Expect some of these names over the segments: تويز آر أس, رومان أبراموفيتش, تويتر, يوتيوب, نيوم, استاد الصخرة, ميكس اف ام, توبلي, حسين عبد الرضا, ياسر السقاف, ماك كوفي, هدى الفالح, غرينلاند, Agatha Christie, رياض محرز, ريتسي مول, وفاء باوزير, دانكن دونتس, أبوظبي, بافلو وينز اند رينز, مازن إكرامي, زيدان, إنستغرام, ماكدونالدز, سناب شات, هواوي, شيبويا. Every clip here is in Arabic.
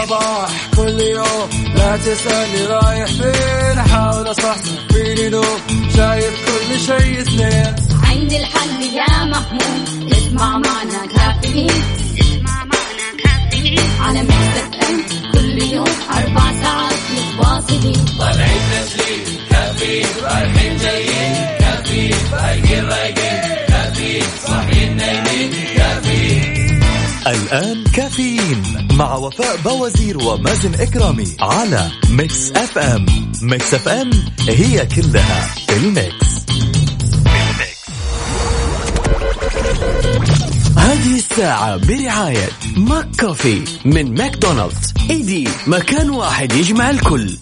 الصباح كل يوم لا تسألني رايح فين أحاول أصحصح فيني لو شايف كل شيء اثنين عندي الحل يا محمود اسمع معنا كافيين على ميكس اف ام كل يوم 4 ساعات متواصلين طالعين تسليم كافيين رايحين جايين كافيين رايقين رايقين كافيين صاحيين نايمين كافيين. الآن كافيين مع وفاء باوزير ومازن إكرامي على ميكس اف ام. ميكس اف ام هي كلها في الميكس. هذه الساعة برعاية ماك كوفي من ماكدونالدز، ايدي مكان واحد يجمع الكل.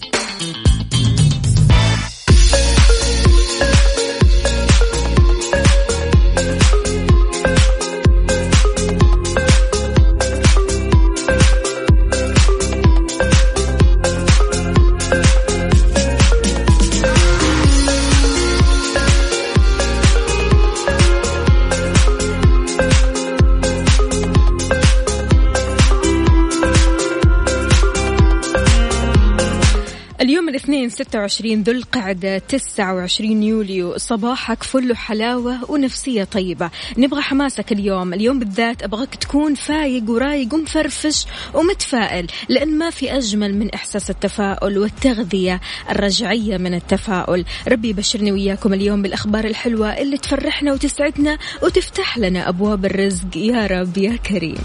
اليوم الاثنين 26 ذو القعدة 29 يوليو، صباحك فل وحلاوة ونفسية طيبة. نبغى حماسك اليوم بالذات، أبغاك تكون فايق ورايق ومفرفش ومتفائل، لأن ما في أجمل من إحساس التفاؤل والتغذية الرجعية من التفاؤل. ربي بشرني وياكم اليوم بالأخبار الحلوة اللي تفرحنا وتسعدنا وتفتح لنا أبواب الرزق يا رب يا كريم.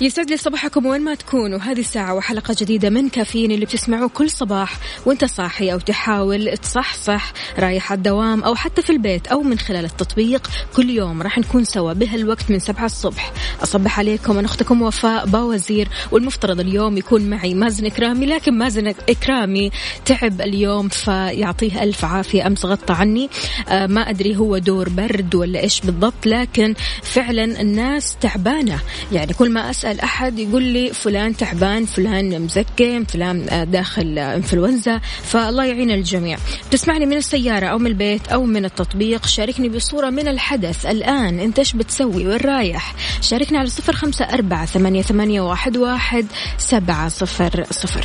يسعد لي صباحكم وين ما تكونوا. هذه الساعة وحلقة جديدة من كافيين اللي بتسمعوه كل صباح وانت صاحي أو تحاول تصحصح، رايح الدوام أو حتى في البيت أو من خلال التطبيق. كل يوم راح نكون سوا بهالوقت من 7 الصبح. أصبح عليكم أنا أختكم وفاء باوزير، والمفترض اليوم يكون معي مازن إكرامي، لكن مازن إكرامي تعب اليوم فيعطيه ألف عافية. أمس غطى عني، ما أدري هو دور برد ولا إيش بالضبط، لكن فعلا الناس تعبانة. يعني كل ما أسأل أحد يقول لي فلان تعبان، فلان مزكم، فلان داخل إنفلونزا، فالله يعين الجميع. تسمعني من السيارة أو من البيت أو من التطبيق، شاركني بصورة من الحدث الآن، أنت إيش بتسوي وين رايح؟ شاركني على 0548811700.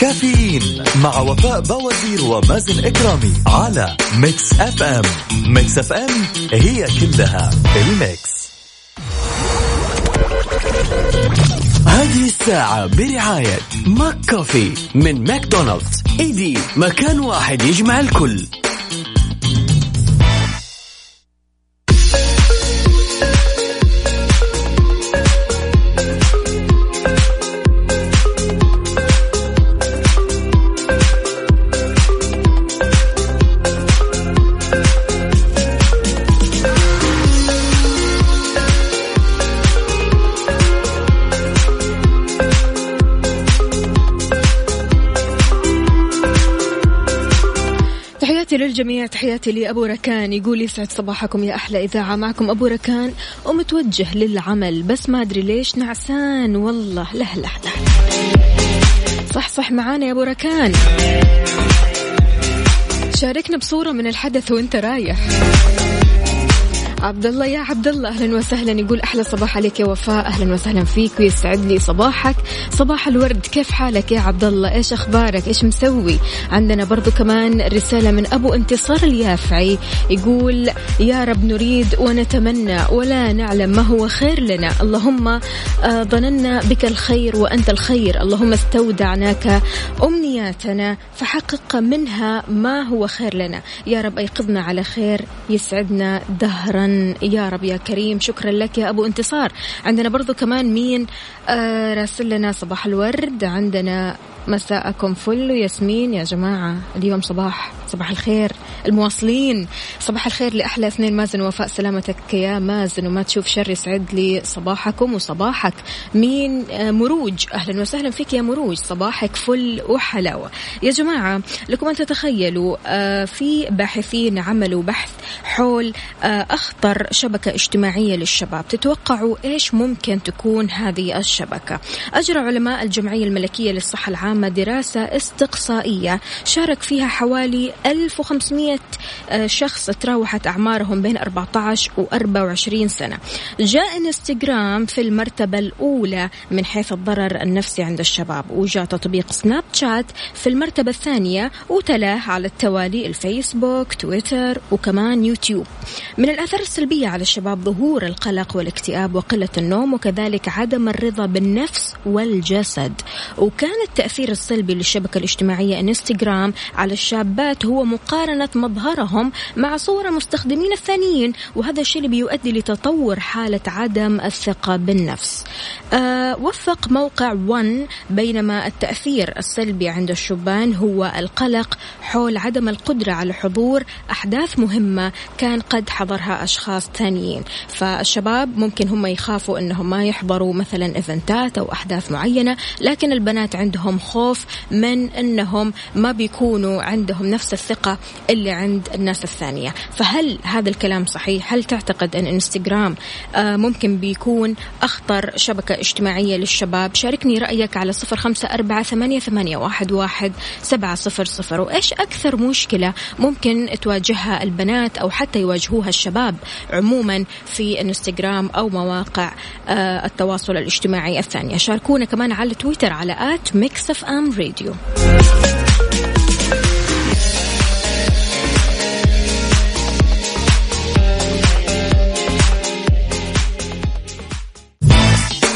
كافيين مع وفاء باوزير ومازن إكرامي على ميكس اف ام. ميكس اف ام هي كلها الميكس. هذه الساعة برعاية ماك كوفي من ماكدونالدز، ايدي مكان واحد يجمع الكل. للجميع تحياتي لأبو ركان، يقول يسعد صباحكم يا أحلى إذاعة، معكم أبو ركان ومتوجه للعمل بس ما أدري ليش نعسان والله. لا صح معانا يا أبو ركان، شاركنا بصورة من الحدث وانت رايح. عبد الله أهلا وسهلا، يقول أحلى صباح عليك يا وفاء، أهلا وسهلا فيك ويسعد لي صباحك. صباح الورد، كيف حالك يا عبد الله؟ إيش أخبارك؟ إيش مسوي؟ عندنا برضو كمان رسالة من أبو انتصار اليافعي، يقول يا رب نريد ونتمنى ولا نعلم ما هو خير لنا، اللهم ظننا بك الخير وأنت الخير، اللهم استودعناك أمنياتنا فحقق منها ما هو خير لنا، يا رب أيقظنا على خير يسعدنا دهرا يا رب يا كريم. شكرا لك يا أبو انتصار. عندنا برضو كمان مين راسل لنا صباح الورد؟ عندنا مساءكم فل وياسمين. يا جماعة اليوم صباح صباح الخير المواصلين، صباح الخير لأحلى اثنين مازن وفاء. سلامتك يا مازن وما تشوف شر. يسعد لي صباحكم وصباحك. مين؟ مروج، أهلا وسهلا فيك يا مروج، صباحك فل وحلاوة. يا جماعة لكم أن تتخيلوا، في باحثين عملوا بحث حول أخطر شبكة اجتماعية للشباب، تتوقعوا إيش ممكن تكون هذه الشبكة؟ أجرى علماء الجمعية الملكية للصحة العامة دراسة استقصائية شارك فيها حوالي 1500 شخص تراوحت أعمارهم بين 14 و 24 سنة. جاء إنستغرام في المرتبة الأولى من حيث الضرر النفسي عند الشباب، وجاء تطبيق سناب شات في المرتبة الثانية، وتلاه على التوالي الفيسبوك، تويتر وكمان يوتيوب. من الآثار السلبية على الشباب ظهور القلق والاكتئاب وقلة النوم، وكذلك عدم الرضا بالنفس والجسد. وكان التأثير السلبي للشبكة الاجتماعية إنستغرام على الشابات هو مقارنة مظهرهم مع صور مستخدمين الثانيين، وهذا الشيء اللي بيؤدي لتطور حالة عدم الثقة بالنفس. وفق موقع ون، بينما التأثير السلبي عند الشبان هو القلق حول عدم القدرة على حضور أحداث مهمة كان قد حضرها أشخاص ثانيين. فالشباب ممكن هم يخافوا أنهم ما يحضروا مثلا إيفنتات أو أحداث معينة، لكن البنات عندهم خوف من أنهم ما بيكونوا عندهم نفس الثقة اللي عند الناس الثانية. فهل هذا الكلام صحيح؟ هل تعتقد أن إنستغرام ممكن بيكون أخطر شبكة اجتماعية للشباب؟ شاركني رأيك على 0548811700. وإيش أكثر مشكلة ممكن تواجهها البنات أو حتى يواجهوها الشباب عموما في إنستغرام أو مواقع التواصل الاجتماعي الثانية؟ شاركونا كمان على تويتر على @mixofamradio.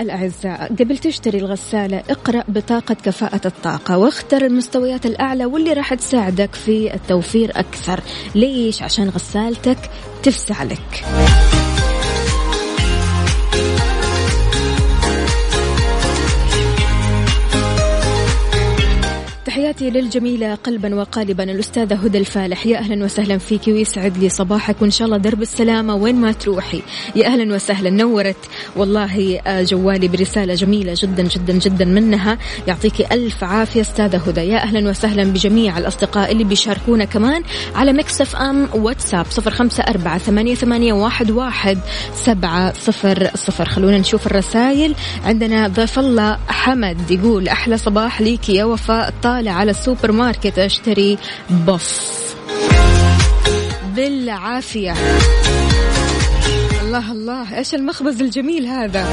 الأعزاء، قبل تشتري الغسالة اقرأ بطاقة كفاءة الطاقة واختر المستويات الأعلى واللي راح تساعدك في التوفير أكثر. ليش؟ عشان غسالتك تفسع لك. تحياتي للجميلة قلبا وقالبا الأستاذة هدى الفالح، يا أهلا وسهلا فيك ويسعد لي صباحك، وإن شاء الله درب السلامة وين ما تروحي. يا أهلا وسهلا، نورت والله جوالي برسالة جميلة جدا جدا جدا منها، يعطيكي ألف عافية أستاذة هدى. يا أهلا وسهلا بجميع الأصدقاء اللي بيشاركونا كمان على ميكس اف ام واتساب 0548811700. خلونا نشوف الرسائل. عندنا ضيف الله حمد يقول أحلى صباح ليك يا وفاء، طالع على السوبر ماركت أشتري بف بالعافية. الله الله، إيش المخبز الجميل هذا.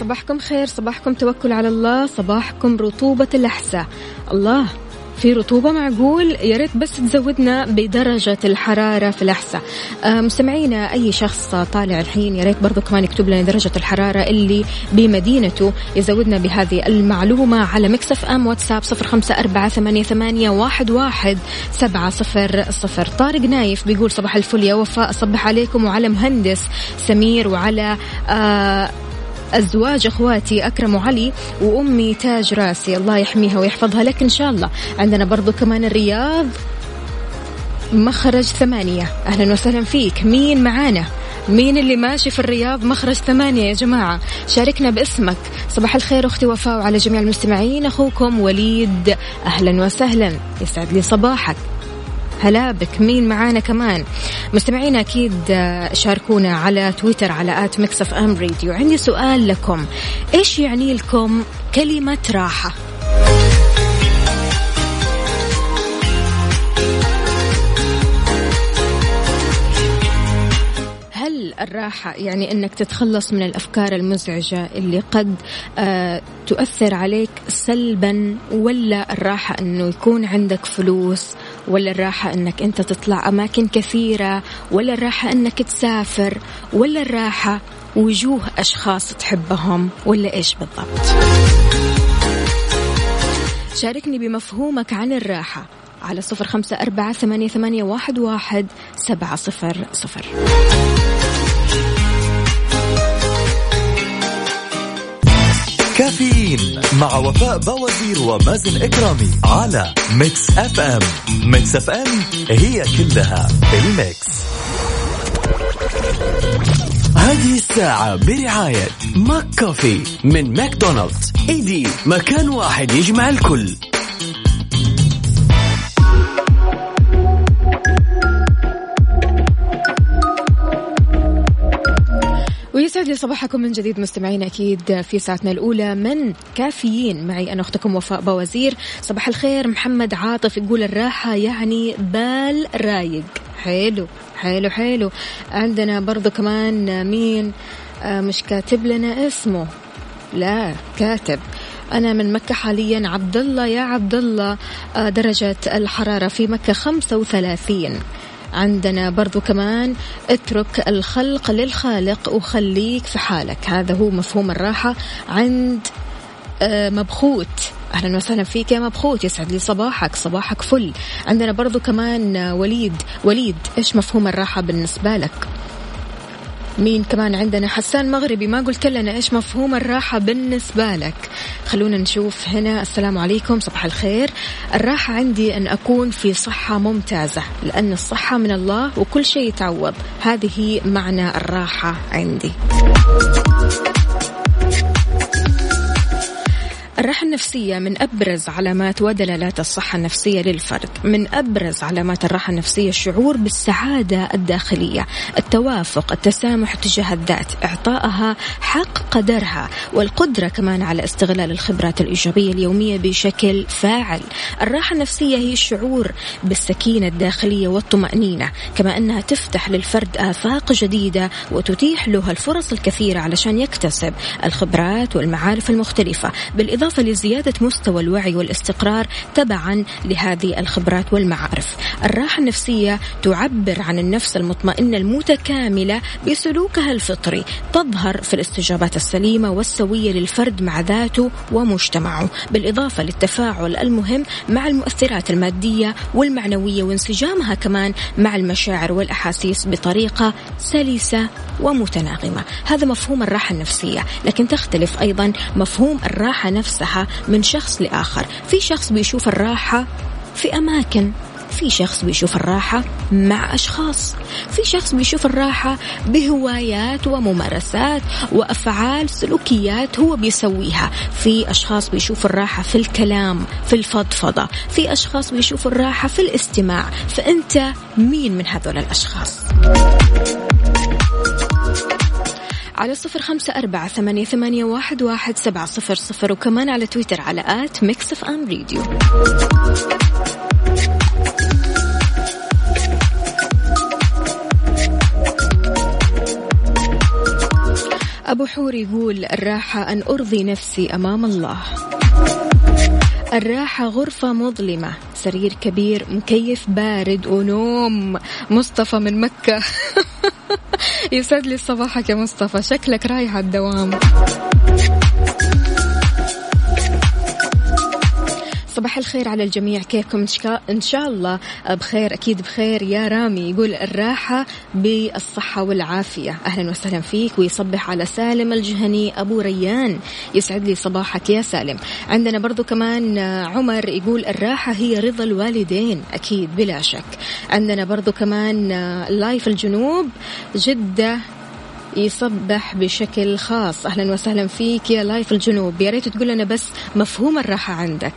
صباحكم خير، صباحكم توكل على الله، صباحكم رطوبة الأحساء. الله، في رطوبة؟ معقول؟ يا ريت بس تزودنا بدرجة الحرارة في الأحساء. مستمعينا، أي شخص طالع الحين يا ريت برضو كمان يكتب لنا درجة الحرارة اللي بمدينته، يزودنا بهذه المعلومة على ميكس اف ام واتساب 0548811700. طارق نايف بيقول صباح الفل يا وفاء، صبح عليكم وعلى مهندس سمير وعلى أزواج أخواتي أكرم وعلي وأمي تاج راسي، الله يحميها ويحفظها لك إن شاء الله. عندنا برضو كمان الرياض مخرج 8، أهلا وسهلا فيك. مين معانا؟ مين اللي ماشي في الرياض مخرج 8 يا جماعة؟ شاركنا باسمك. صباح الخير أختي وفاء وعلى جميع المستمعين، أخوكم وليد، أهلا وسهلا، يسعد لي صباحك. هلا بك. مين معانا كمان؟ مستمعينا أكيد شاركونا على تويتر على @mixofamradio. عندي سؤال لكم، إيش يعني لكم كلمة راحة؟ الراحة يعني أنك تتخلص من الأفكار المزعجة اللي قد تؤثر عليك سلبا، ولا الراحة أنه يكون عندك فلوس، ولا الراحة أنك أنت تطلع أماكن كثيرة، ولا الراحة أنك تسافر، ولا الراحة وجوه أشخاص تحبهم، ولا إيش بالضبط؟ شاركني بمفهومك عن الراحة على 0548811700. كافيين مع وفاء باوزير ومازن إكرامي على ميكس اف ام. ميكس اف ام هي كلها الميكس. هذه الساعة برعاية ماك كوفي من ماكدونالدز. ايدي مكان واحد يجمع الكل. ويسعد لي صباحكم من جديد مستمعين أكيد في ساعتنا الأولى من كافيين، معي أنا أختكم وفاء باوزير. صباح الخير. محمد عاطف يقول الراحة يعني بال رايق. حلو حلو حلو. عندنا برضو كمان مين مش كاتب لنا اسمه؟ لا كاتب. أنا من مكة حاليا. عبد الله، يا عبد الله درجة الحرارة في مكة 35. عندنا برضو كمان اترك الخلق للخالق وخليك في حالك. هذا هو مفهوم الراحة عند مبخوت. أهلا وسهلا فيك يا مبخوت، يسعد لي صباحك، صباحك فل. عندنا برضو كمان وليد إيش مفهوم الراحة بالنسبة لك؟ مين كمان عندنا؟ حسان مغربي ما قلت لنا إيش مفهوم الراحة بالنسبة لك. خلونا نشوف هنا. السلام عليكم، صباح الخير. الراحة عندي أن أكون في صحة ممتازة، لأن الصحة من الله وكل شيء يتعوض. هذه معنى الراحة عندي. الراحة النفسية من أبرز علامات ودلالات الصحة النفسية للفرد. من أبرز علامات الراحة النفسية الشعور بالسعادة الداخلية، التوافق، التسامح تجاه الذات، إعطائها حق قدرها، والقدرة كمان على استغلال الخبرات الإيجابية اليومية بشكل فاعل. الراحة النفسية هي الشعور بالسكينة الداخلية والطمأنينة، كما أنها تفتح للفرد آفاق جديدة وتتيح له الفرص الكثيرة علشان يكتسب الخبرات والمعارف المختلفة، بالإضافة لزيادة مستوى الوعي والاستقرار تبعا لهذه الخبرات والمعارف. الراحة النفسية تعبر عن النفس المطمئنة المتكاملة بسلوكها الفطري، تظهر في الاستجابات السليمة والسوية للفرد مع ذاته ومجتمعه، بالإضافة للتفاعل المهم مع المؤثرات المادية والمعنوية وانسجامها كمان مع المشاعر والأحاسيس بطريقة سلسة ومتناغمة. هذا مفهوم الراحة النفسية، لكن تختلف أيضا مفهوم الراحة نفسها من شخص لآخر. في شخص بيشوف الراحة في أماكن، في شخص بيشوف الراحة مع أشخاص، في شخص بيشوف الراحة بهوايات وممارسات وأفعال سلوكيات هو بيسويها، في أشخاص بيشوف الراحة في الكلام، في الفضفضة، في أشخاص بيشوف الراحة في الاستماع. فأنت مين من هذول الأشخاص؟ على 0548811700 وكمان على تويتر على @mixofamradio. أبو حوري يقول الراحة أن أرضي نفسي أمام الله. الراحة غرفة مظلمة، سرير كبير، مكيف بارد، ونوم. مصطفى من مكة يسعد لي صباحك يا مصطفى، شكلك رايح على الدوام. صباح الخير على الجميع، كيفكم؟ إن شاء الله بخير، أكيد بخير. يا رامي يقول الراحة بالصحة والعافية. أهلا وسهلا فيك. ويصبح على سالم الجهني أبو ريان، يسعد لي صباحك يا سالم. عندنا برضو كمان عمر يقول الراحة هي رضا الوالدين، أكيد بلا شك. عندنا برضو كمان لايف الجنوب جدة يصبح بشكل خاص. أهلا وسهلا فيك يا لايف الجنوب، يا ريت تقول لنا بس مفهوم الراحة عندك.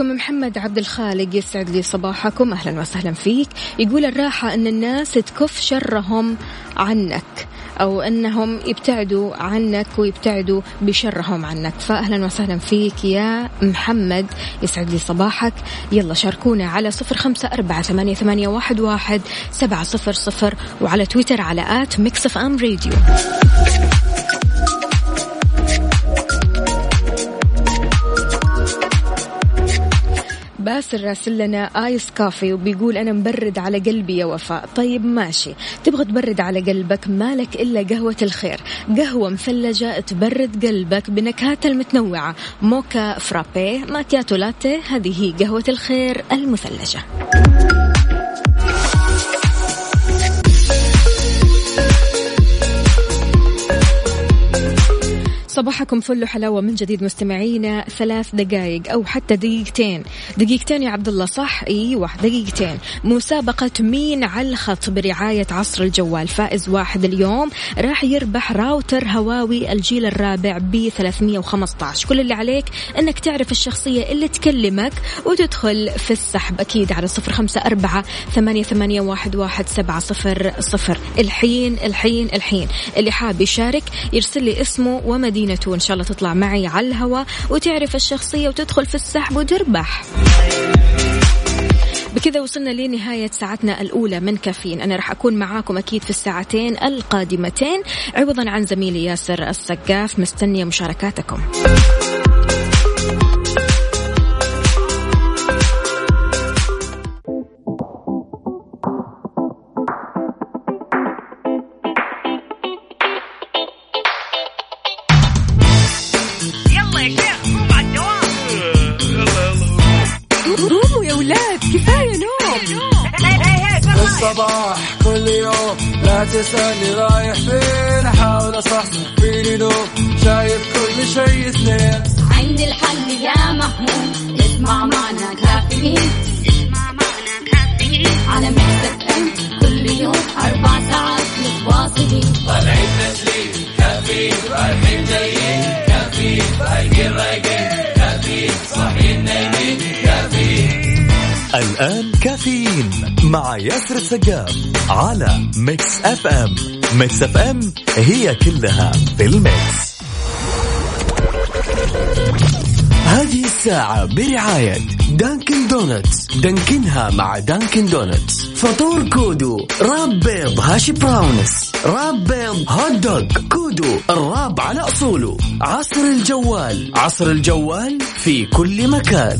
معكم محمد عبد الخالق، يسعد لي صباحكم، أهلا وسهلا فيك. يقول الراحة أن الناس تكف شرهم عنك أو أنهم يبتعدوا عنك ويبتعدوا بشرهم عنك، فأهلا وسهلا فيك يا محمد، يسعد لي صباحك. يلا شاركونا على 0548811700 وعلى تويتر على @mixofamradio. باسل راسل لنا آيس كافي وبيقول أنا مبرد على قلبي يا وفاء. طيب ماشي، تبغى تبرد على قلبك مالك إلا قهوة الخير، قهوة مثلجة تبرد قلبك بنكهاتها المتنوعة، موكا، فرابي، ماتياتو، لاتيه، هذه هي قهوة الخير المثلجة. صباحكم فل حلاوة من جديد مستمعينا. 3 دقائق أو حتى دقيقتين يا عبد الله، صح؟ أيوة دقيقتين، مسابقة مين على الخط برعاية عصر الجوال. فائز واحد اليوم راح يربح راوتر هواوي الجيل الرابع ب315. كل اللي عليك أنك تعرف الشخصية اللي تكلمك وتدخل في السحب أكيد على 0548811700. الحين اللي حاب يشارك يرسل لي اسمه ومدينة إن شاء الله تطلع معي على الهواء وتعرف الشخصية وتدخل في السحب وتربح. بكذا وصلنا لنهاية ساعتنا الأولى من كافيين. أنا رح أكون معاكم أكيد في الساعتين القادمتين عوضا عن زميلي ياسر السقاف، مستنية مشاركاتكم. صباح كل يوم لا تسألني رايح فين، أحاول أصحصح فيني لو شايف كل شيء سنين. عندي الحل يا محمود، اسمع معنا كافيين، اسمع معنا كافيين على ميكس اف ام كل يوم 4 ساعات متواصلين. طالعين تسليم كافيين، رايحين جايين كافيين، رايقين رايقين كافيين، صاحيين نايمين كافيين. الآن كافيين مع ياسر السقاف على ميكس اف ام. ميكس اف ام هي كلها في الميكس. هذه الساعة برعاية دانكن دونتس، دانكنها مع دانكن دونتس، فطور كودو، راب بيض هاشي براونس، راب بيض هوت دوغ، كودو الراب على أصوله، عصر الجوال، عصر الجوال في كل مكان.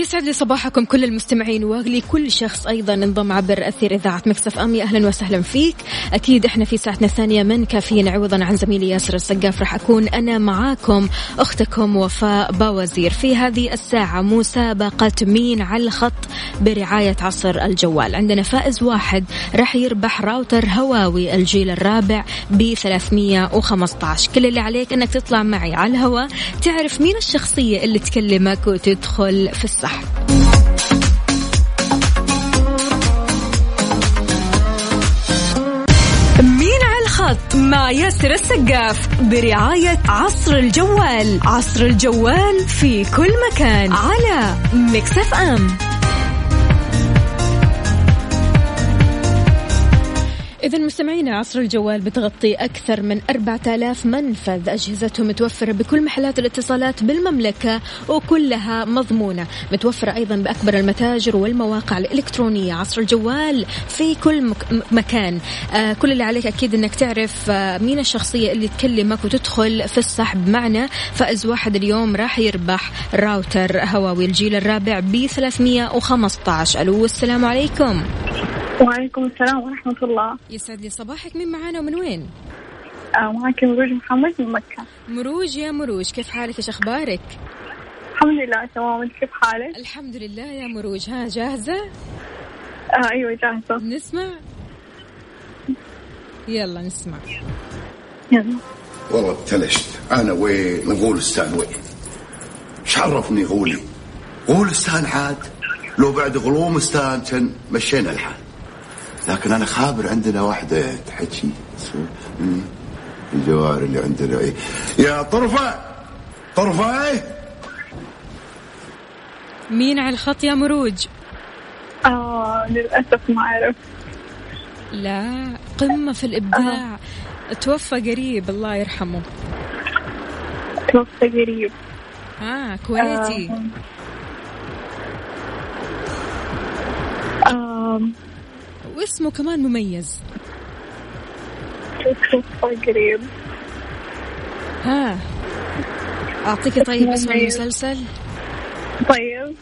يسعد لي صباحكم كل المستمعين ولكل شخص أيضا انضم عبر أثير إذاعة ميكس اف ام، أهلا وسهلا فيك. أكيد إحنا في ساعتنا الثانية من كافيين عوضا عن زميلي ياسر السقاف رح أكون أنا معاكم أختكم وفاء باوزير. في هذه الساعة مسابقة مين على الخط برعاية عصر الجوال، عندنا فائز واحد رح يربح راوتر هواوي الجيل الرابع ب315. كل اللي عليك أنك تطلع معي على الهواء تعرف مين الشخصية اللي تكلمك وتدخل في السحب. مين على الخط مع ياسر السقاف برعاية عصر الجوال، عصر الجوال في كل مكان على ميكس اف ام. إذا مستمعينا، عصر الجوال بتغطي أكثر من 4000 منفذ، أجهزتهم متوفرة بكل محلات الاتصالات بالمملكة وكلها مضمونة، متوفرة أيضا بأكبر المتاجر والمواقع الإلكترونية. عصر الجوال في كل مكان. كل اللي عليك أكيد أنك تعرف مين الشخصية اللي تكلمك وتدخل في السحب معنا. فائز واحد اليوم راح يربح راوتر هواوي الجيل الرابع ب315. ألو السلام عليكم. وعليكم السلام ورحمة الله. يسعد لي صباحك، مين معانا ومن وين؟ معك مروج محمد من مكة. مروج، يا مروج كيف حالك، ايش اخبارك؟ الحمد لله تمام، كيف حالك؟ الحمد لله يا مروج. ها جاهزة؟ ايوه جاهزة. نسمع، يلا نسمع. يلا والله ابتلشت انا وين نقول السان، وين ايش عرفني غولي غول السان عاد لو بعد غروم استان كان مشينا الحال. لكن انا خابر عندنا واحده تحكي الجوار اللي عندنا يا طرفه طرفه. مين على الخط يا مروج؟ للاسف ما اعرف. لا قمه في الابداع. توفى قريب الله يرحمه. توفى قريب. كويتي. واسمه كمان مميز. توفى قريب. أعطيك طيب اسم المسلسل. طيب.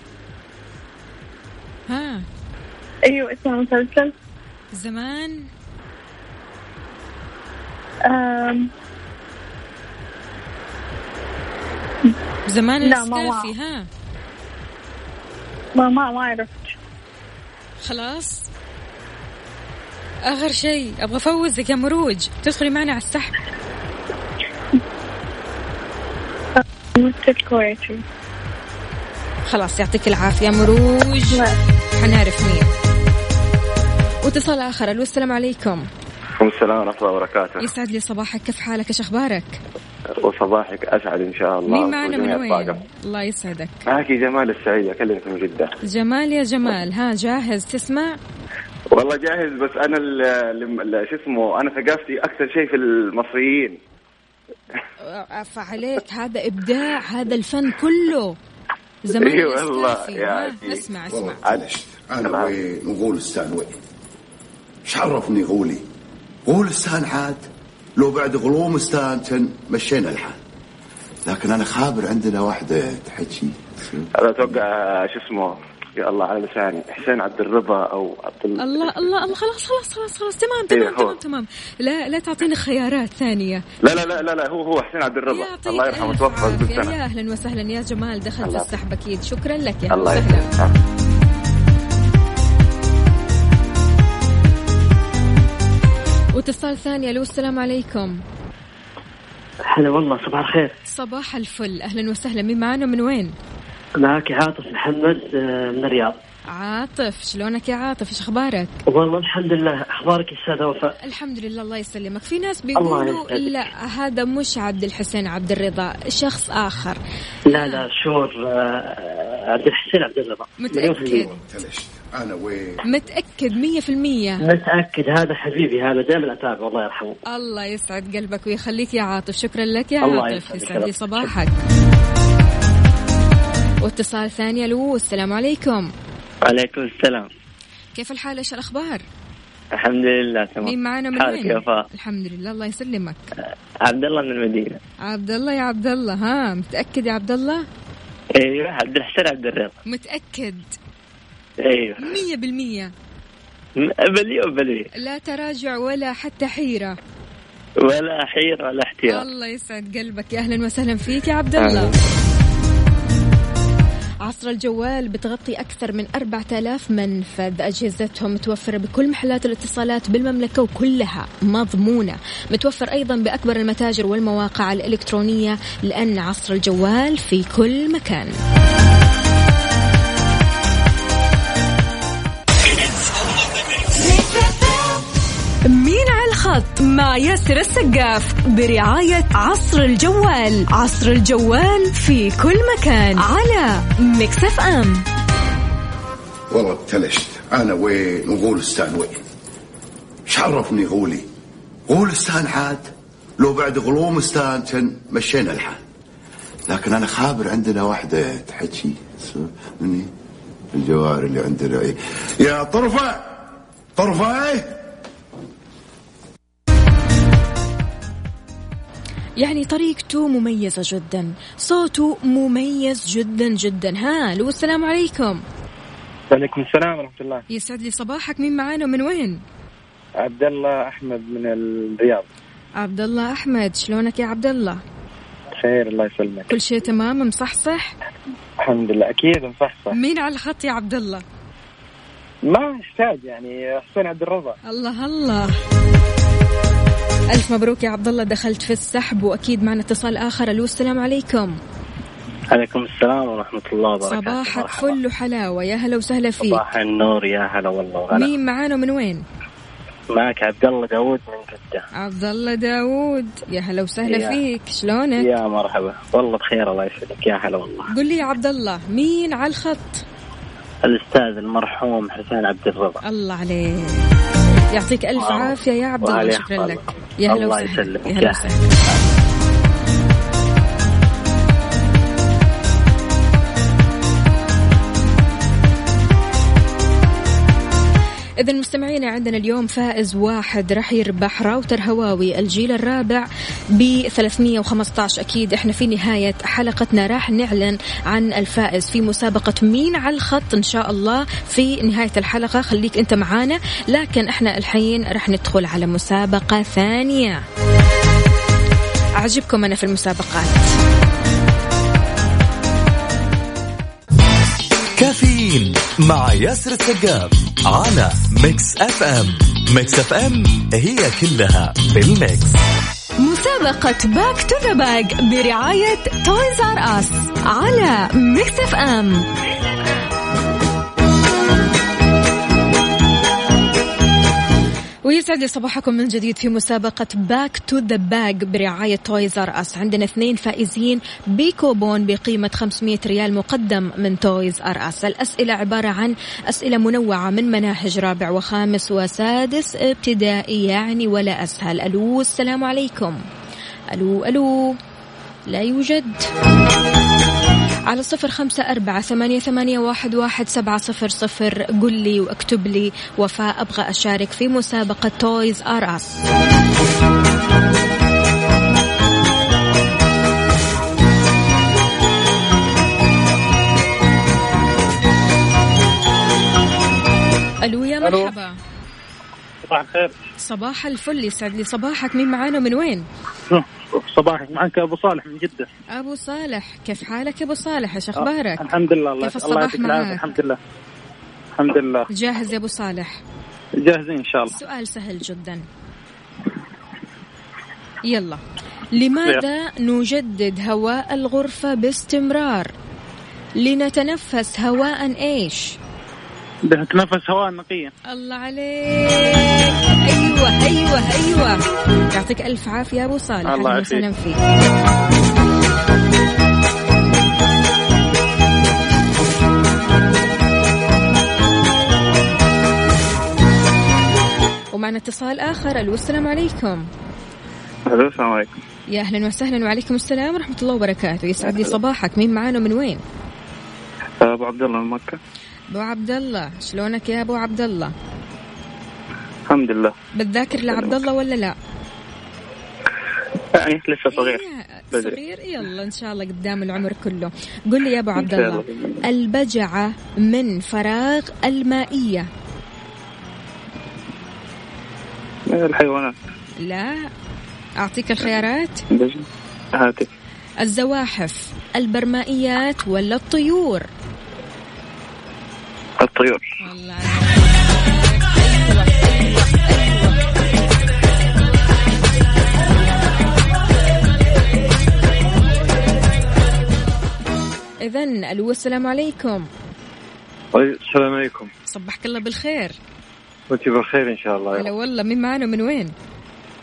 أيوة اسم المسلسل. زمان. زمان السقافي. ما عرفت خلاص. آخر شيء أبغى أفوزك يا مروج، تدخلي معنا على السحب. كويتي. خلاص يعطيك العافية مروج، حنعرف مين. واتصال آخر. ألو السلام عليكم. السلام ورحمة الله وبركاته. يسعد لي صباحك، كيف حالك؟ إيش أخبارك؟ وصباحك أسعد إن شاء الله. مين معنا من وين؟ الله يسعدك. معك جمال السعيد، أكلمك من جدة. جمال يا جمال، ها جاهز تسمع؟ والله جاهز، بس أنا شو اسمه، أنا ثقافتي أكثر شيء في المصريين. فعليك هذا إبداع، هذا الفن كله. زمان السقافي. اسمع اسمع. أنا وين نقول استان وين؟ إيش عرفني غولي؟ قول استان عاد لو بعد غروم استان كان مشينا الحال. لكن انا خابر عندنا واحده تحكي هذا توقع شو اسمه يا الله على لساني، حسين عبد الرضا او عبد الله خلاص تمام تمام. لا تعطيني خيارات ثانيه. لا هو حسين عبد الرضا الله يرحمه توفى بالسنه. يا اهلا وسهلا يا جمال، دخلت السحب اكيد. شكرا لك يا اهلا. واتصال ثاني. الو السلام عليكم. هلا والله صباح الخير. صباح الفل، اهلا وسهلا. مين معانا من وين؟ معك عاطف محمد من الرياض. عاطف شلونك يا عاطف، ايش اخبارك؟ والله الحمد لله. اخبارك الساده وفاء؟ الحمد لله الله يسلمك. في ناس بيقولوا لا هذا مش عبد الحسين عبد الرضا، شخص اخر. لا شور عبد الحسين عبد الرضا. متأكد؟ أنا وين متأكد 100%. متأكد هذا حبيبي، هذا دائما أتابع الله يرحمه. الله يسعد قلبك ويخليك يا عاطف. شكرا لك يا عاطف، يسعد لي صباحك. واتصال ثاني. ألو السلام عليكم. وعليكم السلام، كيف الحال ايش الأخبار؟ الحمد لله تمام. مين معنا من وين؟ الحمد لله الله يسلمك. عبد الله من المدينة. عبد الله يا عبد الله، ها متأكد يا عبد الله؟ ايوه عبد الحسين عبد الرضا. متأكد؟ ايوه 100%. بليون لا تراجع ولا حتى حيرة ولا حيرة ولا احتياط. الله يسعد قلبك، يا اهلا وسهلا فيك يا عبد الله. عصر الجوال بتغطي أكثر من 4000 منفذ. أجهزتهم متوفرة بكل محلات الاتصالات بالمملكة وكلها مضمونة. متوفر أيضا بأكبر المتاجر والمواقع الإلكترونية، لأن عصر الجوال في كل مكان. مين على الخط مع ياسر السقاف برعاية عصر الجوال. عصر الجوال في كل مكان على ميكس اف ام. والله ابتلشت أنا وين وغول استان وين. ايش عرفني غولي؟ غول استان عاد لو بعد غروم استان كان مشينا الحال. لكن أنا خابر عندنا واحدة تحكي مني الجوار اللي عندنا يا طرفة طرفة، يعني طريقته مميزة جدا، صوته مميز جدا جدا. ها لو السلام عليكم. وعليكم السلام ورحمة الله، يسعد لي صباحك. مين معانا من وين؟ عبد الله أحمد من الرياض. عبد الله أحمد شلونك يا عبد الله؟ خير الله يسلمك. كل شيء تمام مصحصح؟ الحمد لله أكيد مصحصح. مين على الخط يا عبد الله؟ ما يحتاج يعني حسين عبد الرضا. الله الله، ألف مبروك يا عبد الله، دخلت في السحب. وأكيد معنا اتصال آخر. ألو السلام عليكم. عليكم السلام ورحمة الله وبركاته. صباحك فل وحلاوة، يا هلا وسهلا فيك. صباح النور، يا هلا والله. مين معانا من وين؟ معك عبد الله داوود من جدة. عبد الله داوود، يا هلا وسهلا فيك، شلونك؟ يا مرحبا، والله بخير الله يسعدك، يا هلا والله. قل لي يا عبد الله، مين على الخط؟ الأستاذ المرحوم حسين عبد الرضا. الله عليك، يعطيك ألف عافية يا عبد الله، شكرا لك. يا هلا وسهلا، يا هلا وسهلا. إذا مستمعينا عندنا اليوم فائز واحد راح يربح راوتر هواوي الجيل الرابع ب315. أكيد إحنا في نهاية حلقتنا راح نعلن عن الفائز في مسابقة مين على الخط إن شاء الله في نهاية الحلقة. خليك أنت معانا، لكن إحنا الحين راح ندخل على مسابقة ثانية. أعجبكم أنا في المسابقات. كافيين مع ياسر السقاف على ميكس اف ام. ميكس اف ام هي كلها بالميكس. مسابقة باك تو ذا باك برعاية تويز ار اس على ميكس اف ام. ويسعد لي صباحكم من جديد في مسابقة باك تو ذا باك برعاية تويز ار اس. عندنا 2 فائزين بكوبون بقيمة 500 ريال مقدم من تويز ار اس. الأسئلة عبارة عن أسئلة منوعة من مناهج رابع وخامس وسادس ابتدائي، يعني ولا أسهل. ألو السلام عليكم. ألو ألو، لا يوجد. على 0548811700 قل لي واكتب لي وفاء أبغى أشارك في مسابقة تويز آر أس. ألو، يا مرحبا. صباح الخير. صباح الفل، يسعد لي صباحك. مين معانا من وين؟ صباحك معك أبو صالح من جدة. أبو صالح، كيف حالك يا أبو صالح؟ إيش أخبارك؟ الحمد لله. الله كيف الصباح معك؟ الحمد لله الحمد لله. جاهز يا أبو صالح؟ جاهزين إن شاء الله. سؤال سهل جدا، يلا. لماذا نجدد هواء الغرفة باستمرار؟ لنتنفس هواء إيش؟ بنتنفس هواء نقية. الله عليك، أيوة أيوة أيوة. يعطيك ألف عافية أبو صالح. الله يسلم فيك. ومعنا اتصال آخر. ألو السلام عليكم. ألو السلام عليكم. يا أهلا وسهلا. وعليكم السلام ورحمة الله وبركاته، يسعد لي صباحك. مين معانا من وين؟ أبو عبد الله من مكة. أبو عبد الله، شلونك يا أبو عبد الله؟ الحمد لله. بتذاكر لعبد الله ولا لا؟ يعني لسه صغير. صغير، يلا إن شاء الله قدام العمر كله. قل لي يا أبو عبد الله، البجعة من فراغ المائية. الحيوانات. لا، أعطيك الخيارات. هاتي. الزواحف، البرمائيات، ولا الطيور؟ الطيور. الله إذن. ألو السلام عليكم. السلام عليكم. صبحك الله بالخير. وأنت بالخير إن شاء الله. هلا والله. مين معنا من وين؟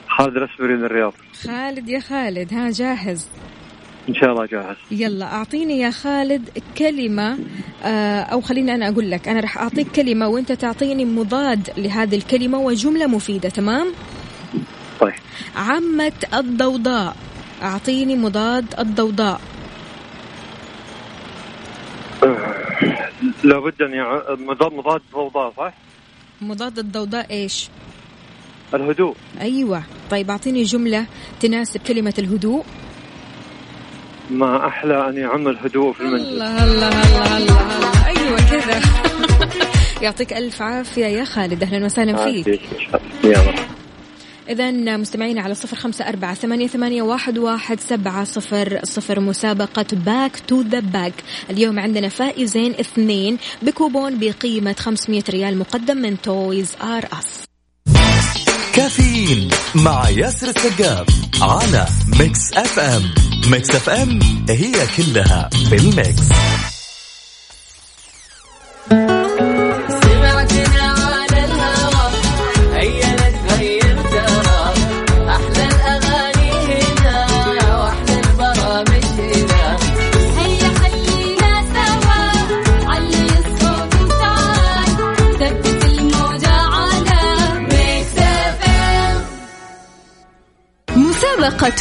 خالد الأسبري من الرياض. خالد، يا خالد، ها جاهز؟ إن شاء الله جاهز. يلا أعطيني يا خالد كلمة، أو خليني أنا أقول لك، أنا رح أعطيك كلمة وإنت تعطيني مضاد لهذه الكلمة وجملة مفيدة، تمام؟ طيب. عمة الضوضاء، أعطيني مضاد الضوضاء. لابد أن مضاد الضوضاء، صح؟ مضاد الضوضاء إيش؟ الهدوء. أيوة. طيب أعطيني جملة تناسب كلمة الهدوء. ما أحلى أن يعم الهدوء في المنزل. الله الله الله الله، أيوة كذا. يعطيك ألف عافية يا خالد، أهلا وسهلا فيك. إذن مستمعينا على 0548811700 مسابقة باك تو ذا باك. اليوم عندنا فائزين 2 بكوبون بقيمة 500 ريال مقدم من تويز آر أس. كافيين مع ياسر السقاف على ميكس اف ام. ميكس اف ام هي كلها في الميكس.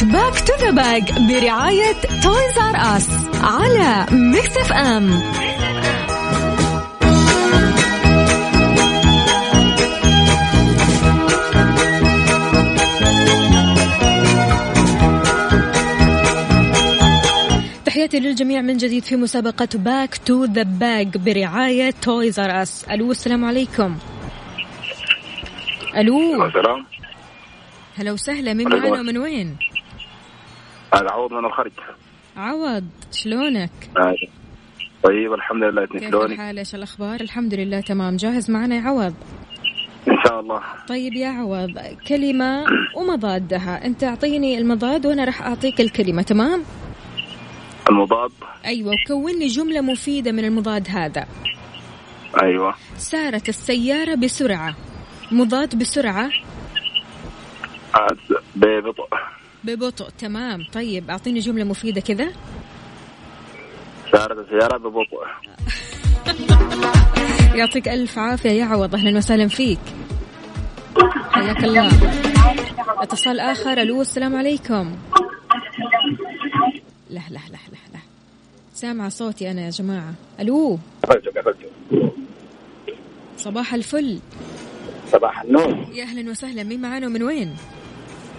باك تو ذا باك برعاية تويز ار اس على ميكس اف ام. تحياتي للجميع من جديد في مسابقة باك تو ذا باك برعاية تويز ار اس. الو السلام عليكم. الو السلام. هلا وسهلا. من معنا ومن وين؟ عوض من الخارج. عوض شلونك؟ طيب الحمد لله. كيف حالك؟ شو الأخبار؟ الحمد لله تمام. جاهز معنا يا عوض؟ إن شاء الله. طيب يا عوض كلمة ومضادها، أنت أعطيني المضاد وأنا راح أعطيك الكلمة، تمام؟ المضاد؟ أيوة. وكوني جملة مفيدة من المضاد هذا. أيوة. سارت السيارة بسرعة، مضاد بسرعة؟ ببطء. ببطء، تمام. طيب أعطيني جملة مفيدة كذا. سارت السيارة ببطء. يعطيك ألف عافية يا عوض. أهلا وسهلا فيك. حياك الله. اتصال آخر. ألو السلام عليكم. لا لا لا لا لا، سامع صوتي أنا يا جماعة. ألو. صباح الفل. صباح النور. يا أهلا وسهلا. مين معانا ومن وين؟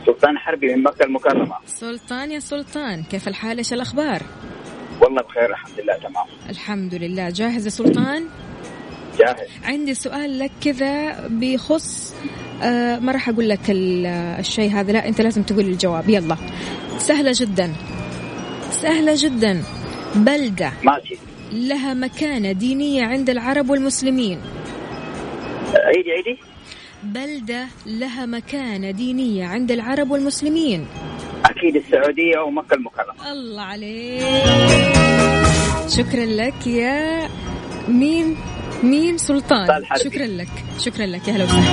سلطان حربي من مكة المكرمة. سلطان، يا سلطان كيف الحال؟ ايش الأخبار؟ والله بخير الحمد لله تمام. الحمد لله. جاهز يا سلطان؟ جاهز. عندي سؤال لك كذا بيخص ما راح أقول لك الشيء هذا، لا أنت لازم تقول الجواب. يلا سهلة جدا سهلة جدا. بلدة ماشي لها مكانة دينية عند العرب والمسلمين. عيدي. بلدة لها مكانة دينية عند العرب والمسلمين. أكيد السعودية ومكة المكرمة. الله عليك، شكرا لك يا مين سلطان. شكرا لك شكرا لك. يا هلا وسهلا.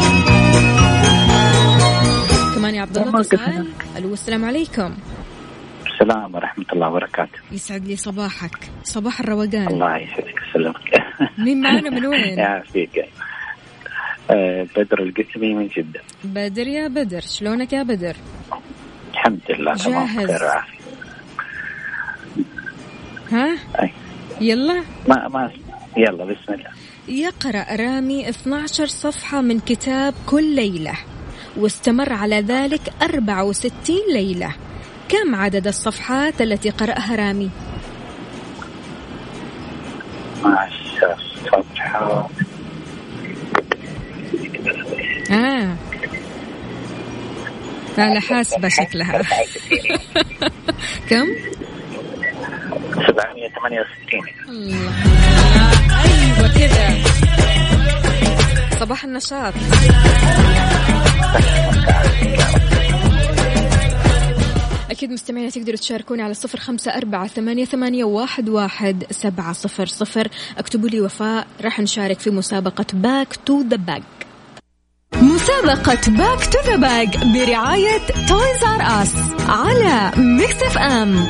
كمان يا عبد الله اتصال. ألو السلام عليكم. السلام ورحمة الله وبركاته. يسعد لي صباحك، صباح الروقان. الله يسعدك. السلام. مين معنا من وين؟ يا فيك بدر القسمي من جدة. بدر يا بدر شلونك يا بدر؟ الحمد لله تمام بخير وعافية. ها؟ أي. يلا ما يلا بسم الله. يقرأ رامي 12 صفحة من كتاب كل ليلة واستمر على ذلك 64 ليلة، كم عدد الصفحات التي قرأها رامي؟ 12 صفحة. على حاسبة شكلها. كم؟ 768. الله أيوة كذا. صباح النشاط. أكيد مستمعينا تقدروا تشاركوني على 0548811700. اكتبوا لي وفاء راح نشارك في مسابقة باك تو ذا باك. مسابقة باك تو ذا باك برعاية تويز ار اس على ميكس اف ام.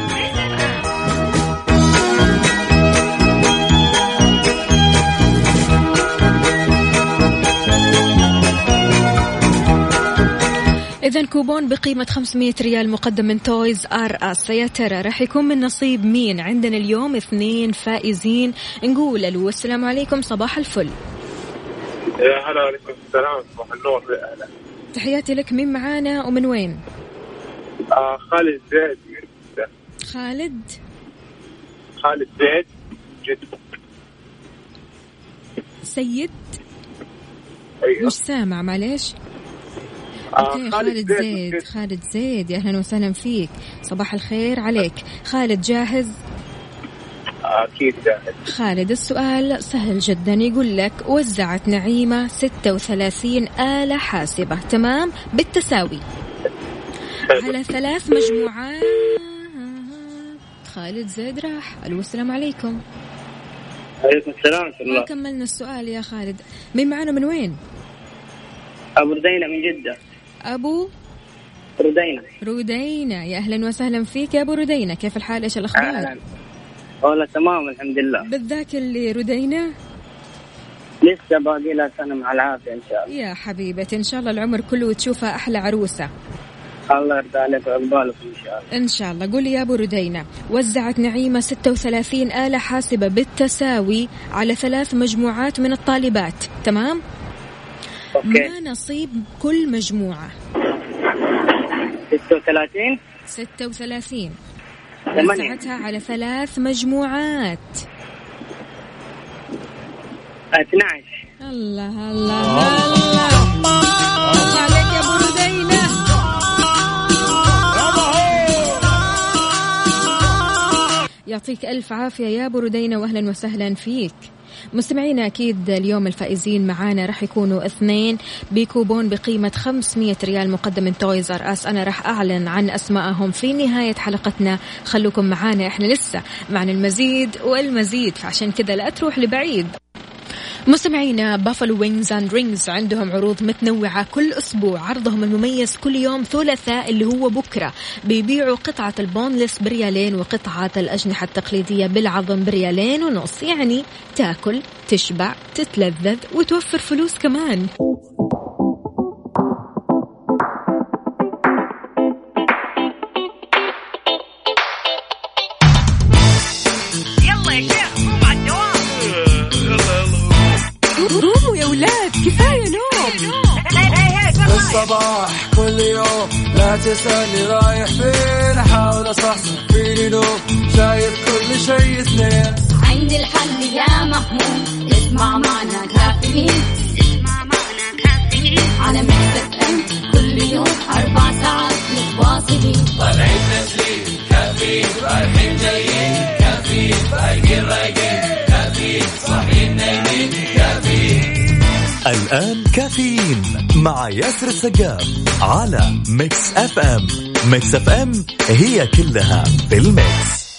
إذن كوبون بقيمة 500 ريال مقدم من تويز ار اس. يا ترى راح يكون من نصيب مين؟ عندنا اليوم 2 فائزين. نقول ألو السلام عليكم. صباح الفل. يا هلا عليكم السلام. صباح النور. أهلا. تحياتي لك. مين معانا ومن وين؟ خالد زيد من جدة. خالد زيد جدة. سيد؟ أيوة. مش سامع معليش. خالد زيد. يا أهلا وسهلا فيك، صباح الخير عليك. خالد جاهز؟ أكيد جاهز. خالد السؤال سهل جدا، يقول لك وزعت نعيمة 36 آلة حاسبة تمام بالتساوي على 3 مجموعات. خالد زيد راح. السلام عليكم. عليكم السلام. ما كملنا السؤال يا خالد. مين معنا من وين؟ أبو ردينة من جدة. أبو ردينة. ردينة، يا أهلا وسهلا فيك يا أبو ردينة، كيف الحال إيش الأخبار؟ أهلا والله تمام الحمد لله. بالذاك اللي ردينة لسه باقي لها سنة مع العافية إن شاء الله. يا حبيبتي إن شاء الله العمر كله وتشوفها أحلى عروسة. الله يرضى عليك ويقبلك إن شاء الله. إن شاء الله. قولي يا أبو ردينة، وزعت نعيمة 36 آلة حاسبة بالتساوي على 3 مجموعات من الطالبات تمام؟ أوكي. ما نصيب كل مجموعة؟ 36 36 وزعتها على 3 مجموعات 12. الله الله الله الله عليك يا أبو ردينة. يعطيك ألف عافية يا أبو ردينة وأهلا وسهلا فيك. مستمعينا أكيد اليوم الفائزين معانا راح يكونوا 2 بكوبون بقيمة 500 ريال مقدم من تويز ار اس. أنا راح أعلن عن أسماءهم في نهاية حلقتنا، خلوكم معانا، إحنا لسه معنا المزيد والمزيد، فعشان كذا لا تروح لبعيد. مستمعينا بافلو وينز اند رينز عندهم عروض متنوعة كل أسبوع، عرضهم المميز كل يوم ثلاثاء اللي هو بكرة بيبيعوا قطعة البونلس بريالين وقطعة الأجنحة التقليدية بالعظم ب2.5 ريال، يعني تاكل تشبع تتلذذ وتوفر فلوس كمان. صباح كل يوم لا تسألني رايح فين، أحاول أصحصح فيني لو شايف كل شيء سنين، عندي الحل يا محمود اسمع معنا كافيين، اسمع معنا كافيين على ميكس اف ام كل يوم 4 ساعات متواصلين، طالعين تسليم كافيين رايحين جايين كافيين رايقين رايقين كافيين صاحيين نايمين كافيين. الآن كافيين مع ياسر السقاف على ميكس اف ام. ميكس اف ام هي كلها بالميكس.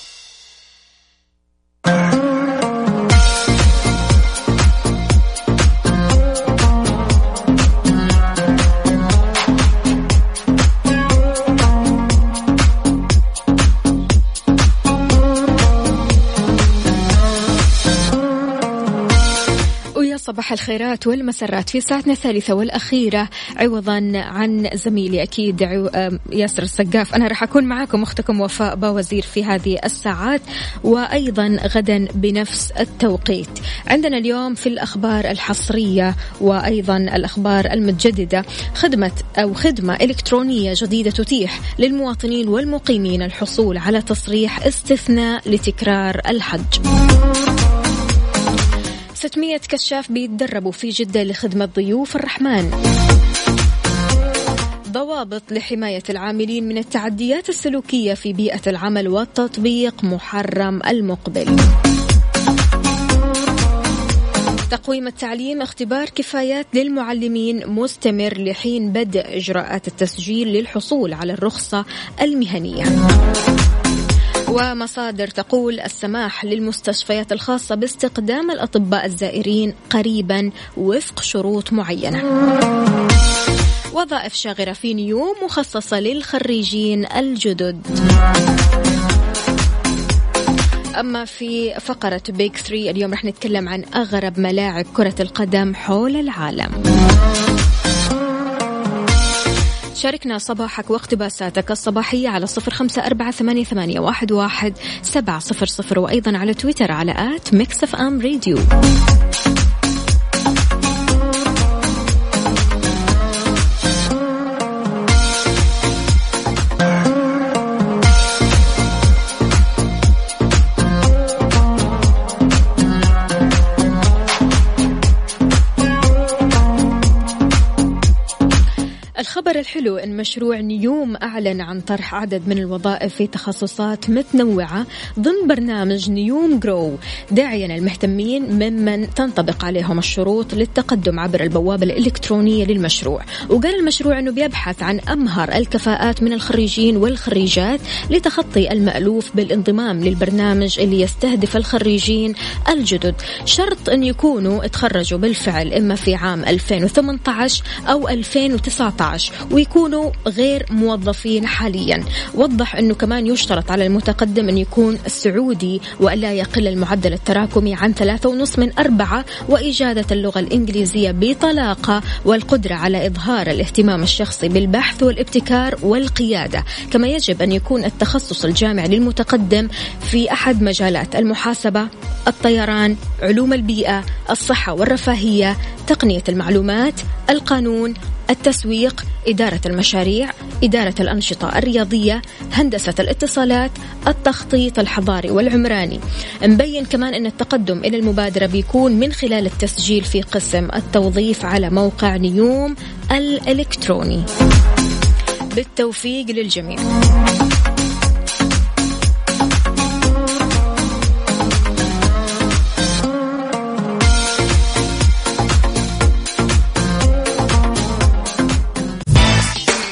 صباح الخيرات والمسرات في ساعتنا الثالثة والأخيرة، عوضا عن زميلي أكيد ياسر السقاف أنا راح أكون معاكم أختكم وفاء باوزير في هذه الساعات، وأيضا غدا بنفس التوقيت. عندنا اليوم في الأخبار الحصرية وأيضا الأخبار المتجددة خدمة إلكترونية جديدة تتيح للمواطنين والمقيمين الحصول على تصريح استثناء لتكرار الحج. 600 كشاف بيتدربوا في جدة لخدمة ضيوف الرحمن. ضوابط لحماية العاملين من التعديات السلوكية في بيئة العمل والتطبيق محرم المقبل. تقويم التعليم اختبار كفايات للمعلمين مستمر لحين بدء إجراءات التسجيل للحصول على الرخصة المهنية. ومصادر تقول السماح للمستشفيات الخاصة باستقدام الأطباء الزائرين قريبا وفق شروط معينة. وظائف شاغرة في نيوم مخصصة للخريجين الجدد. أما في فقرة بيك 3 اليوم رح نتكلم عن أغرب ملاعب كرة القدم حول العالم. شاركنا صباحك واقتباساتك الصباحية على 0548811700 وأيضا على تويتر على @mixfmradio. الخبر الحلو أن مشروع نيوم أعلن عن طرح عدد من الوظائف في تخصصات متنوعة ضمن برنامج نيوم جرو، داعيا المهتمين ممن تنطبق عليهم الشروط للتقدم عبر البوابة الإلكترونية للمشروع. وقال المشروع أنه بيبحث عن أمهر الكفاءات من الخريجين والخريجات لتخطي المألوف بالانضمام للبرنامج اللي يستهدف الخريجين الجدد، شرط أن يكونوا اتخرجوا بالفعل إما في عام 2018 أو 2019 ويكونوا غير موظفين حاليا. وضح أنه كمان يشترط على المتقدم أن يكون سعودي وألا يقل المعدل التراكمي عن 3.5 من 4، وإجادة اللغة الإنجليزية بطلاقة، والقدرة على إظهار الاهتمام الشخصي بالبحث والابتكار والقيادة. كما يجب أن يكون التخصص الجامعي للمتقدم في أحد مجالات المحاسبة، الطيران، علوم البيئة، الصحة والرفاهية، تقنية المعلومات، القانون، التسويق، إدارة المشاريع، إدارة الأنشطة الرياضية، هندسة الاتصالات، التخطيط الحضاري والعمراني. مبين كمان أن التقدم إلى المبادرة بيكون من خلال التسجيل في قسم التوظيف على موقع نيوم الإلكتروني. بالتوفيق للجميع.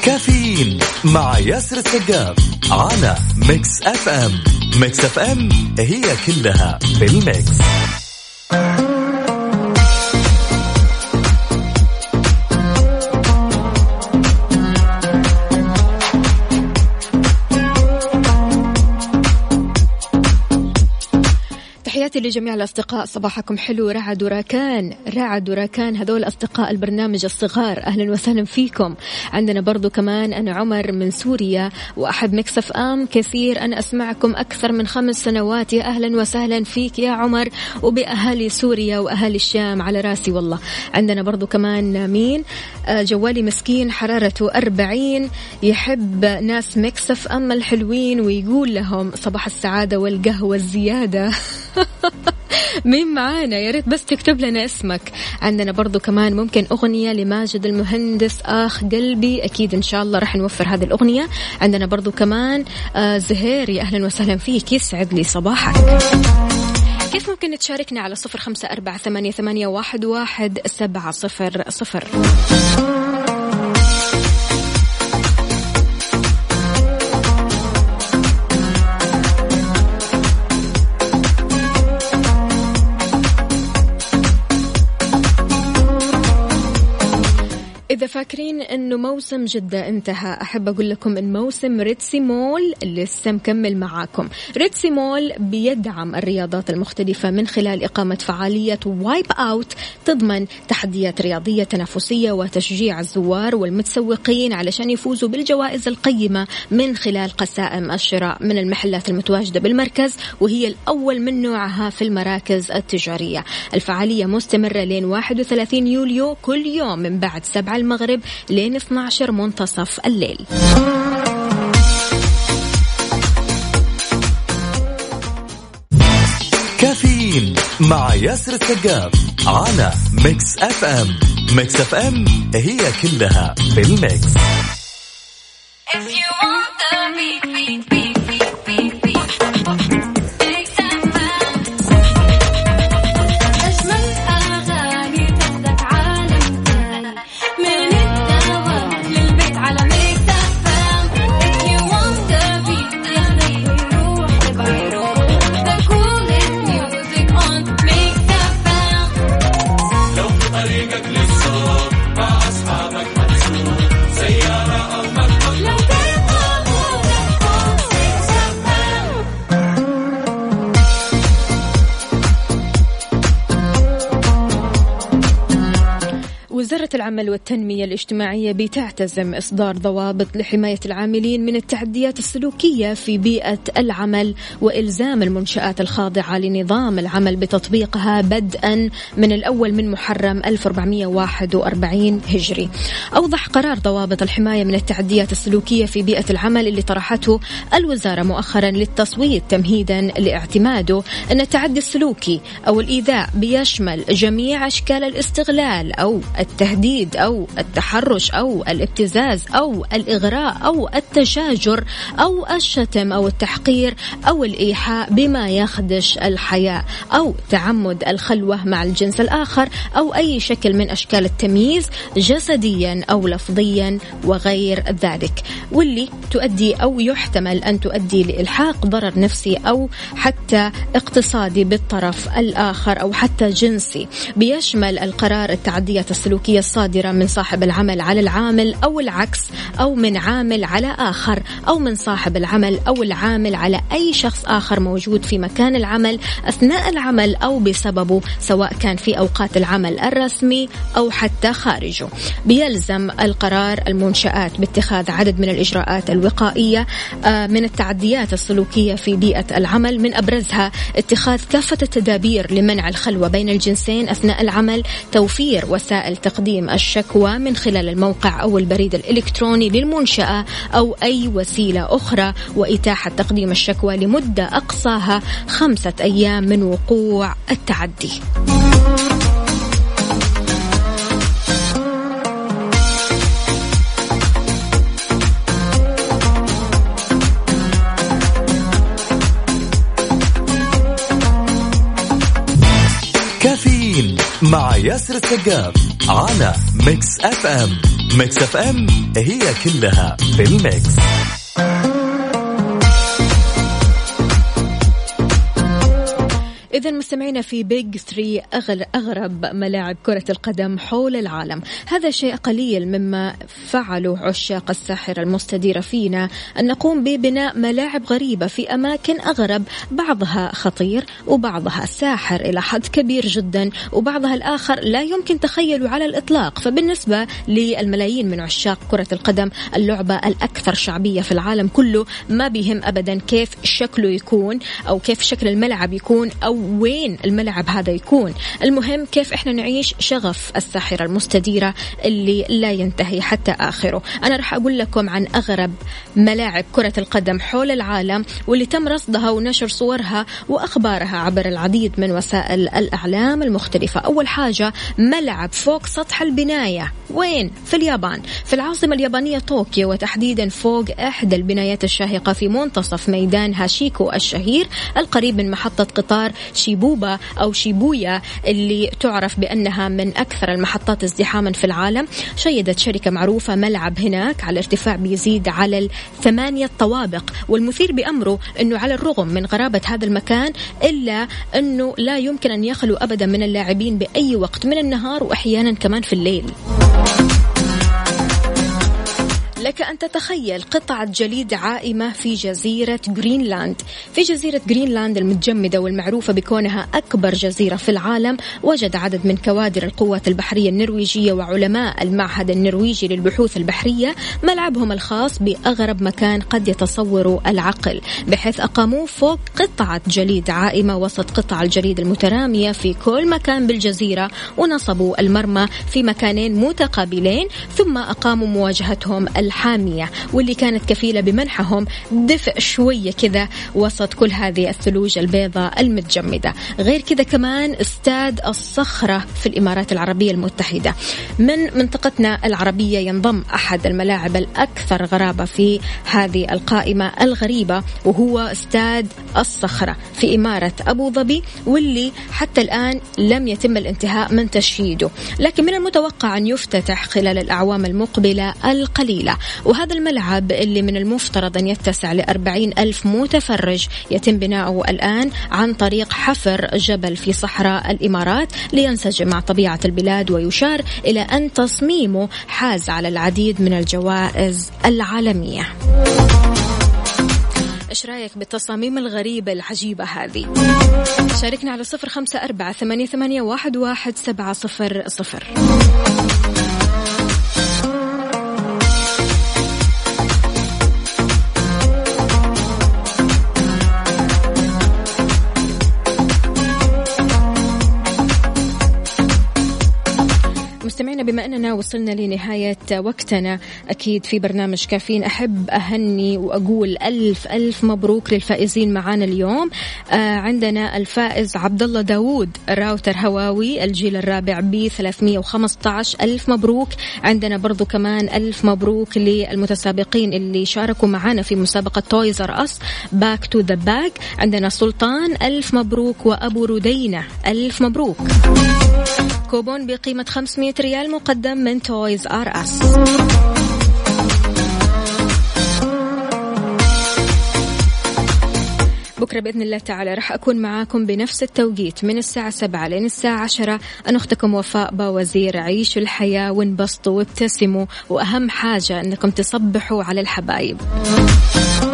كافيين مع ياسر السقاف على ميكس اف ام. ميكس اف ام هي كلها بالميكس. تحياتي لجميع الأصدقاء، صباحكم حلو. رعد وراكان هذول أصدقاء البرنامج الصغار، أهلا وسهلا فيكم. عندنا برضو كمان أنا عمر من سوريا وأحب ميكس اف ام كثير، أنا أسمعكم أكثر من 5 سنوات. يا أهلا وسهلا فيك يا عمر وبأهالي سوريا وأهالي الشام على راسي والله. عندنا برضو كمان مين، جوالي مسكين حرارته 40، يحب ناس ميكس اف ام الحلوين ويقول لهم صباح السعادة والقهوة الزيادة. مين معانا؟ يا ريت بس تكتب لنا اسمك. عندنا برضو كمان ممكن أغنية لماجد المهندس، آخ قلبي، أكيد إن شاء الله رح نوفر هذه الأغنية. عندنا برضو كمان زهيري، أهلا وسهلا فيك، يسعد لي صباحك. كيف ممكن تشاركنا على 0548811700؟ إذا فاكرين أنه موسم جدة انتهى، أحب أقول لكم أن موسم ريتسي مول لسه مكمل معاكم. ريتسي مول بيدعم الرياضات المختلفة من خلال إقامة فعالية وايب أوت تضمن تحديات رياضية تنافسية وتشجيع الزوار والمتسوقين علشان يفوزوا بالجوائز القيمة من خلال قسائم الشراء من المحلات المتواجدة بالمركز، وهي الأول من نوعها في المراكز التجارية. الفعالية مستمرة لين 31 يوليو كل يوم من بعد 7 المغرب لين 12 منتصف الليل. كافيين مع ياسر السقاف على ميكس اف ام. ميكس اف ام هي كلها بالميكس. وزارة العمل والتنمية الاجتماعية بتعتزم إصدار ضوابط لحماية العاملين من التعديات السلوكية في بيئة العمل، وإلزام المنشآت الخاضعة لنظام العمل بتطبيقها بدءا من الأول من محرم 1441 هجري. أوضح قرار ضوابط الحماية من التعديات السلوكية في بيئة العمل اللي طرحته الوزارة مؤخرا للتصويت تمهيدا لاعتماده أن التعدي السلوكي أو الإيذاء بيشمل جميع أشكال الاستغلال أو التهديد أو التحرش أو الابتزاز أو الإغراء أو التشاجر أو الشتم أو التحقير أو الإيحاء بما يخدش الحياء أو تعمد الخلوة مع الجنس الآخر أو أي شكل من أشكال التمييز جسديا أو لفظيا وغير ذلك، واللي تؤدي أو يحتمل أن تؤدي لإلحاق ضرر نفسي أو حتى اقتصادي بالطرف الآخر أو حتى جنسي. بيشمل القرار التعديات السلوكية الصادرة من صاحب العمل على العامل أو العكس، أو من عامل على آخر، أو من صاحب العمل أو العامل على أي شخص آخر موجود في مكان العمل أثناء العمل أو بسببه، سواء كان في أوقات العمل الرسمي أو حتى خارجه. بيلزم القرار المنشآت باتخاذ عدد من الإجراءات الوقائية من التعديات السلوكية في بيئة العمل، من أبرزها اتخاذ كافة التدابير لمنع الخلوة بين الجنسين أثناء العمل، توفير وسائل تقديم الشكوى من خلال الموقع أو البريد الإلكتروني للمنشأة أو أي وسيلة أخرى، وإتاحة تقديم الشكوى لمدة أقصاها 5 أيام من وقوع التعدي. كافيين مع ياسر السقاف على ميكس اف ام. ميكس اف ام هي كلها في الميكس. إذن مستمعينا، في بيج 3 أغرب ملاعب كرة القدم حول العالم. هذا شيء قليل مما فعله عشاق الساحرة المستديرة فينا أن نقوم ببناء ملاعب غريبة في أماكن أغرب، بعضها خطير وبعضها ساحر إلى حد كبير جدا، وبعضها الآخر لا يمكن تخيله على الإطلاق. فبالنسبة للملايين من عشاق كرة القدم، اللعبة الأكثر شعبية في العالم كله، ما بيهم أبدا كيف شكله يكون أو كيف شكل الملعب يكون أو وين الملعب هذا يكون. المهم كيف احنا نعيش شغف الساحرة المستديرة اللي لا ينتهي حتى آخره. أنا رح أقول لكم عن أغرب ملاعب كرة القدم حول العالم، واللي تم رصدها ونشر صورها وأخبارها عبر العديد من وسائل الإعلام المختلفة. أول حاجة، ملعب فوق سطح البناية. وين؟ في اليابان، في العاصمة اليابانية طوكيو، وتحديدا فوق إحدى البنايات الشاهقة في منتصف ميدان هاشيكو الشهير القريب من محطة قطار شيبوبا أو شيبويا، اللي تعرف بأنها من أكثر المحطات ازدحاما في العالم. شيدت شركة معروفة ملعب هناك على ارتفاع بيزيد على 8 طوابق. والمثير بأمره أنه على الرغم من غرابة هذا المكان، إلا أنه لا يمكن أن يخلو أبدا من اللاعبين بأي وقت من النهار، وأحيانا كمان في الليل. لك أن تتخيل قطعة جليد عائمة في جزيرة غرينلاند. في جزيرة غرينلاند المتجمدة والمعروفة بكونها أكبر جزيرة في العالم، وجد عدد من كوادر القوات البحرية النرويجية وعلماء المعهد النرويجي للبحوث البحرية ملعبهم الخاص بأغرب مكان قد يتصوره العقل، بحيث أقاموه فوق قطعة جليد عائمة وسط قطع الجليد المترامية في كل مكان بالجزيرة، ونصبوا المرمى في مكانين متقابلين، ثم أقاموا مواجهتهم الحامية، واللي كانت كفيلة بمنحهم دفء شوية كذا وسط كل هذه الثلوج البيضاء المتجمدة. غير كذا كمان استاد الصخرة في الإمارات العربية المتحدة. من منطقتنا العربية ينضم أحد الملاعب الأكثر غرابة في هذه القائمة الغريبة، وهو استاد الصخرة في إمارة أبوظبي، واللي حتى الآن لم يتم الانتهاء من تشييده، لكن من المتوقع أن يفتتح خلال الأعوام المقبلة القليلة. وهذا الملعب اللي من المفترض أن يتسع ل40,000 متفرج، يتم بناؤه الآن عن طريق حفر جبل في صحراء الإمارات لينسجم مع طبيعة البلاد، ويشار إلى أن تصميمه حاز على العديد من الجوائز العالمية. إيش رأيك بالتصاميم الغريبة العجيبة هذه؟ شاركنا على 0548811700. مستمعينا بما أننا وصلنا لنهاية وقتنا أكيد في برنامج كافيين، أحب أهني وأقول ألف مبروك للفائزين معانا اليوم. عندنا الفائز عبد الله داوود راوتر هواوي الجيل الرابع ب315 ألف مبروك. عندنا برضو كمان ألف مبروك للمتسابقين اللي شاركوا معانا في مسابقة تويز ار اس باك تو ذا باك. عندنا سلطان ألف مبروك، وأبو ردينة ألف مبروك. كوبون بقيمة 500 ريال مقدم من تويز ار اس. بكرة بإذن الله تعالى رح أكون معاكم بنفس التوقيت من الساعة 7 لين الساعة 10. أنا أختكم وفاء باوزير. عيشوا الحياة وانبسطوا وابتسموا، وأهم حاجة أنكم تصبحوا على الحبايب.